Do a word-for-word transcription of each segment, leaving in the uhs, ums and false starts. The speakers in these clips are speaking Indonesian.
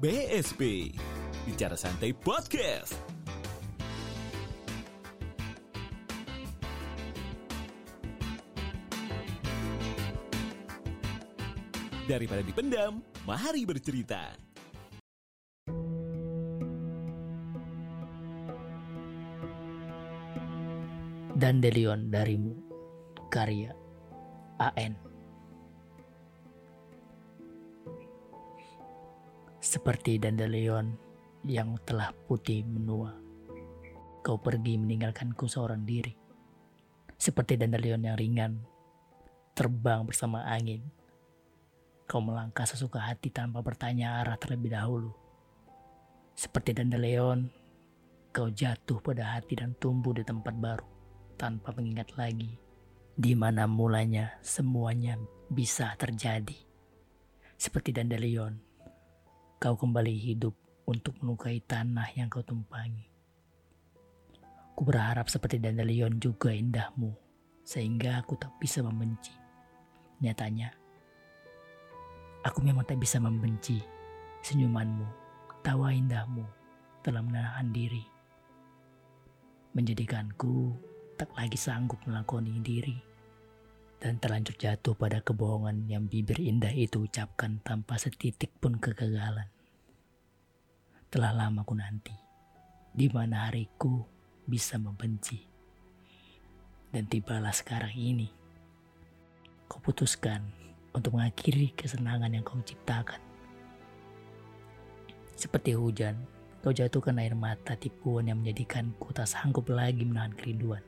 B S P, Bicara Santai Podcast. Daripada dipendam, mari bercerita. Dandelion darimu, karya A N. Seperti dandelion yang telah putih menua, kau pergi meninggalkanku seorang diri. Seperti dandelion yang ringan, terbang bersama angin, kau melangkah sesuka hati tanpa bertanya arah terlebih dahulu. Seperti dandelion, kau jatuh pada hati dan tumbuh di tempat baru, tanpa mengingat lagi di mana mulanya semuanya bisa terjadi. Seperti dandelion, kau kembali hidup untuk melukai tanah yang kau tumpangi. Ku berharap seperti dandelion juga indahmu, sehingga aku tak bisa membenci. Nyatanya, aku memang tak bisa membenci senyumanmu, tawa indahmu telah menahan diri, menjadikanku tak lagi sanggup melakoni diri, dan terlanjur jatuh pada kebohongan yang bibir indah itu ucapkan tanpa setitik pun kegagalan. Telah lama ku nanti, di mana hariku bisa membenci, dan tibalah sekarang ini, kau putuskan untuk mengakhiri kesenangan yang kau ciptakan. Seperti hujan, kau jatuhkan air mata tipuan yang menjadikanku tak sanggup lagi menahan kerinduan.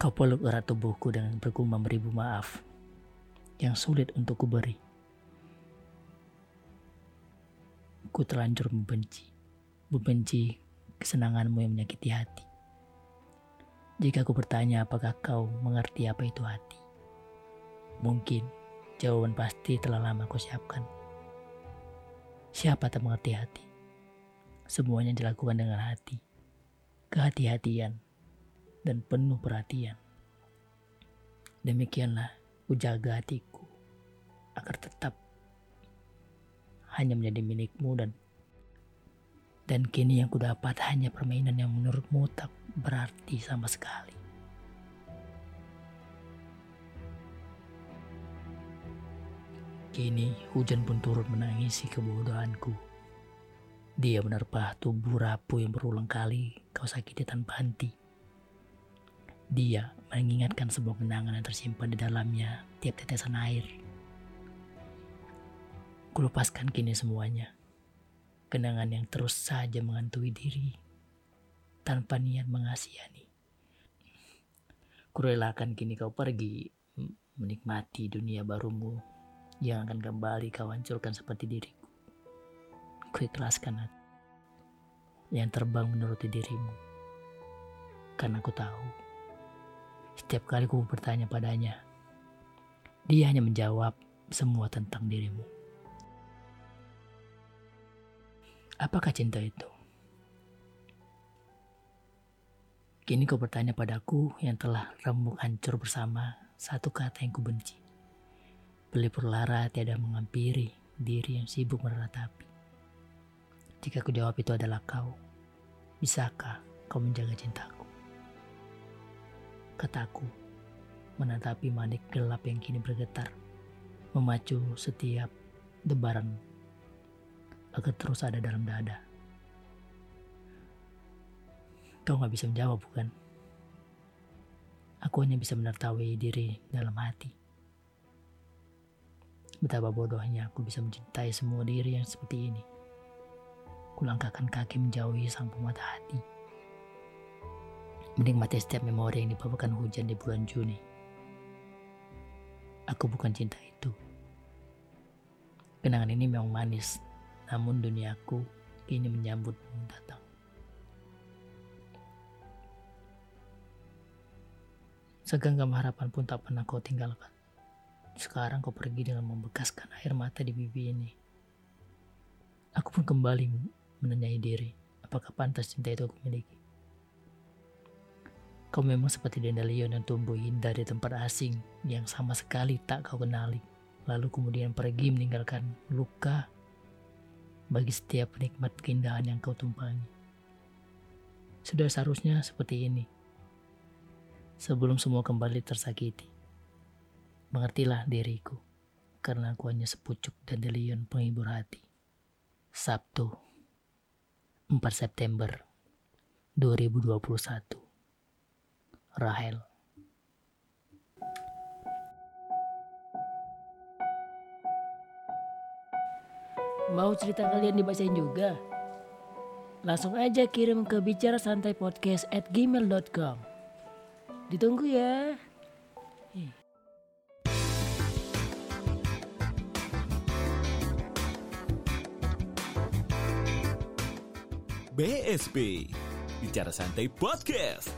Kau peluk erat tubuhku dengan bergumam beribu maaf yang sulit untuk kuberi. Ku terlanjur membenci, membenci kesenanganmu yang menyakiti hati. Jika aku bertanya apakah kau mengerti apa itu hati, mungkin jawaban pasti telah lama kau siapkan. Siapa tak mengerti hati? Semuanya dilakukan dengan hati, kehati-hatian, dan penuh perhatian. Demikianlah kujaga hatiku agar tetap hanya menjadi milikmu, dan dan kini yang kudapat hanya permainan yang menurutmu tak berarti sama sekali. Kini hujan pun turut menangisi kebodohanku. Dia menerpa tubuh rapuh yang berulang kali kau sakiti tanpa henti. Dia mengingatkan sebuah kenangan yang tersimpan di dalamnya tiap tetesan air. Kulepaskan kini semuanya. Kenangan yang terus saja menghantui diri, tanpa niat mengasihani. Kurelakan kini kau pergi menikmati dunia barumu yang akan kembali kau hancurkan seperti diriku. Ku ikhlaskan hati yang terbang menuruti dirimu, karena aku tahu setiap kali ku bertanya padanya, dia hanya menjawab semua tentang dirimu. Apakah cinta itu? Kini kau bertanya padaku yang telah remuk hancur bersama satu kata yang ku benci. Pelipur lara tiada menghampiri diri yang sibuk meratapi. Jika ku jawab itu adalah kau, bisakah kau menjaga cintaku? Kataku, menatapi manik gelap yang kini bergetar, memacu setiap debaran agar terus ada dalam dada. Kau gak bisa menjawab, bukan? Aku hanya bisa menertawai diri dalam hati. Betapa bodohnya aku bisa mencintai semua diri yang seperti ini. Kulangkahkan kaki menjauhi sang pemata hati, menikmati setiap memori yang dibawakan hujan di bulan Juni. Aku bukan cinta itu. Kenangan ini memang manis, namun duniaku kini menyambutmu datang. Segenggam harapan pun tak pernah kau tinggalkan. Sekarang kau pergi dengan membekaskan air mata di bibi ini. Aku pun kembali menanyai diri, apakah pantas cinta itu aku miliki? Kau memang seperti dandelion yang tumbuh indah di tempat asing yang sama sekali tak kau kenali, lalu kemudian pergi meninggalkan luka bagi setiap penikmat keindahan yang kau tumpangi. Sudah seharusnya seperti ini, sebelum semua kembali tersakiti. Mengertilah diriku, karena aku hanya sepucuk dandelion penghibur hati. Sabtu, empat September dua ribu dua puluh satu. Rahel. Mau cerita kalian dibacain juga? Langsung aja kirim ke bicara santai podcast at gmail dot com. Ditunggu ya. B S P, Bicara Santai Podcast.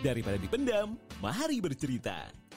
Daripada dipendam, mari bercerita.